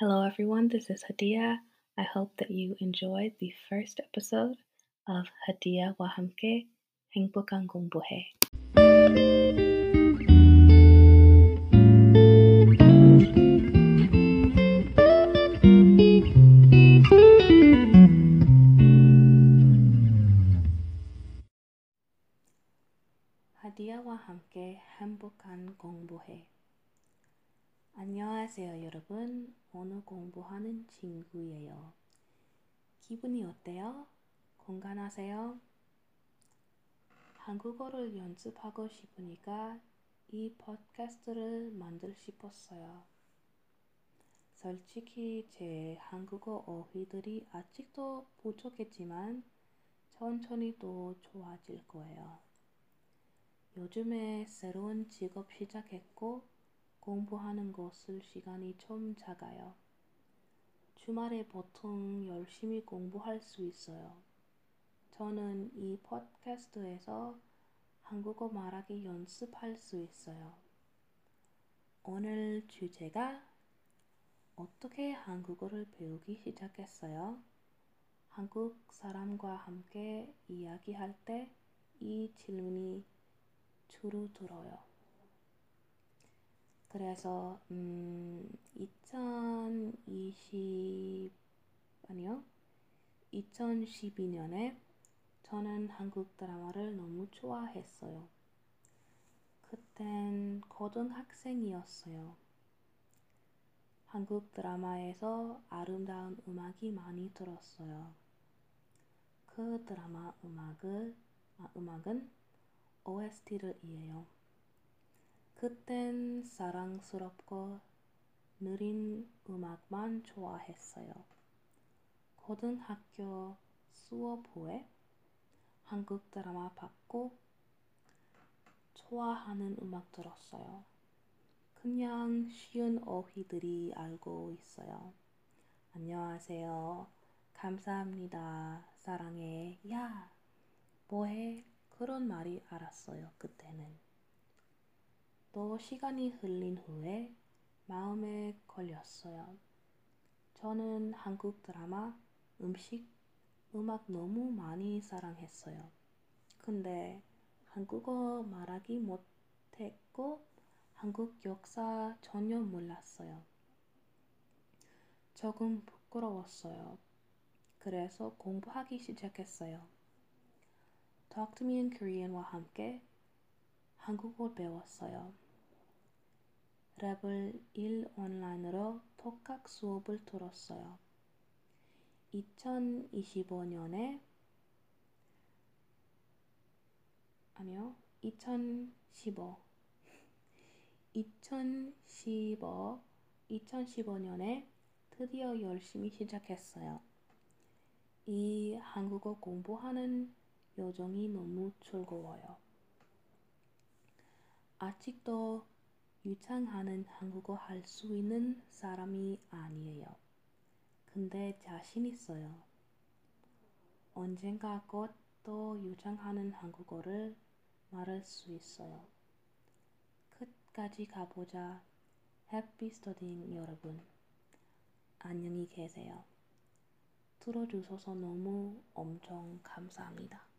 Hello everyone, this is Hadiya. I hope that you enjoyed the first episode of 하디야와 함께 행복한 공부해. 하디야와 함께 행복한 공부해. 안녕하세요 여러분, 오늘 공부하는 친구예요. 기분이 어때요? 건강하세요? 한국어를 연습하고 싶으니까 이 팟캐스트를 만들 싶었어요. 솔직히 제 한국어 어휘들이 아직도 부족했지만 천천히 또 좋아질 거예요. 요즘에 새로운 직업 시작했고 공부하는 거 쓸 시간이 좀 작아요. 주말에 보통 열심히 공부할 수 있어요. 저는 이 팟캐스트에서 한국어 말하기 연습할 수 있어요. 오늘 주제가 어떻게 한국어를 배우기 시작했어요? 한국 사람과 함께 이야기할 때 이 질문이 주로 들어요. 그래서 2012년에 저는 한국 드라마를 너무 좋아했어요. 그땐 고등학생이었어요. 한국 드라마에서 아름다운 음악이 많이 들었어요. 그 드라마 음악은 OST를 이해요. 그땐 사랑스럽고 느린 음악만 좋아했어요. 고등학교 수업 후에 한국 드라마 봤고 좋아하는 음악 들었어요. 그냥 쉬운 어휘들이 알고 있어요. 안녕하세요. 감사합니다. 사랑해. 야, 뭐해? 그런 말이 알았어요. 그때는. 또 시간이 흘린 후에 마음에 걸렸어요. 저는 한국 드라마, 음식, 음악 너무 많이 사랑했어요. 근데 한국어 말하기 못했고 한국 역사 전혀 몰랐어요. 조금 부끄러웠어요. 그래서 공부하기 시작했어요. Talk to me in Korean과 함께 한국어 배웠어요. 랩을 1온라인으로 독학 수업을 들었어요. 2015년에 드디어 열심히 시작했어요. 이 한국어 공부하는 여정이 너무 즐거워요. 아직도 유창하는 한국어 할 수 있는 사람이 아니에요. 근데 자신 있어요. 언젠가 곧 또 유창하는 한국어를 말할 수 있어요. 끝까지 가보자. 해피 스터딩 여러분. 안녕히 계세요. 들어주셔서 너무 엄청 감사합니다.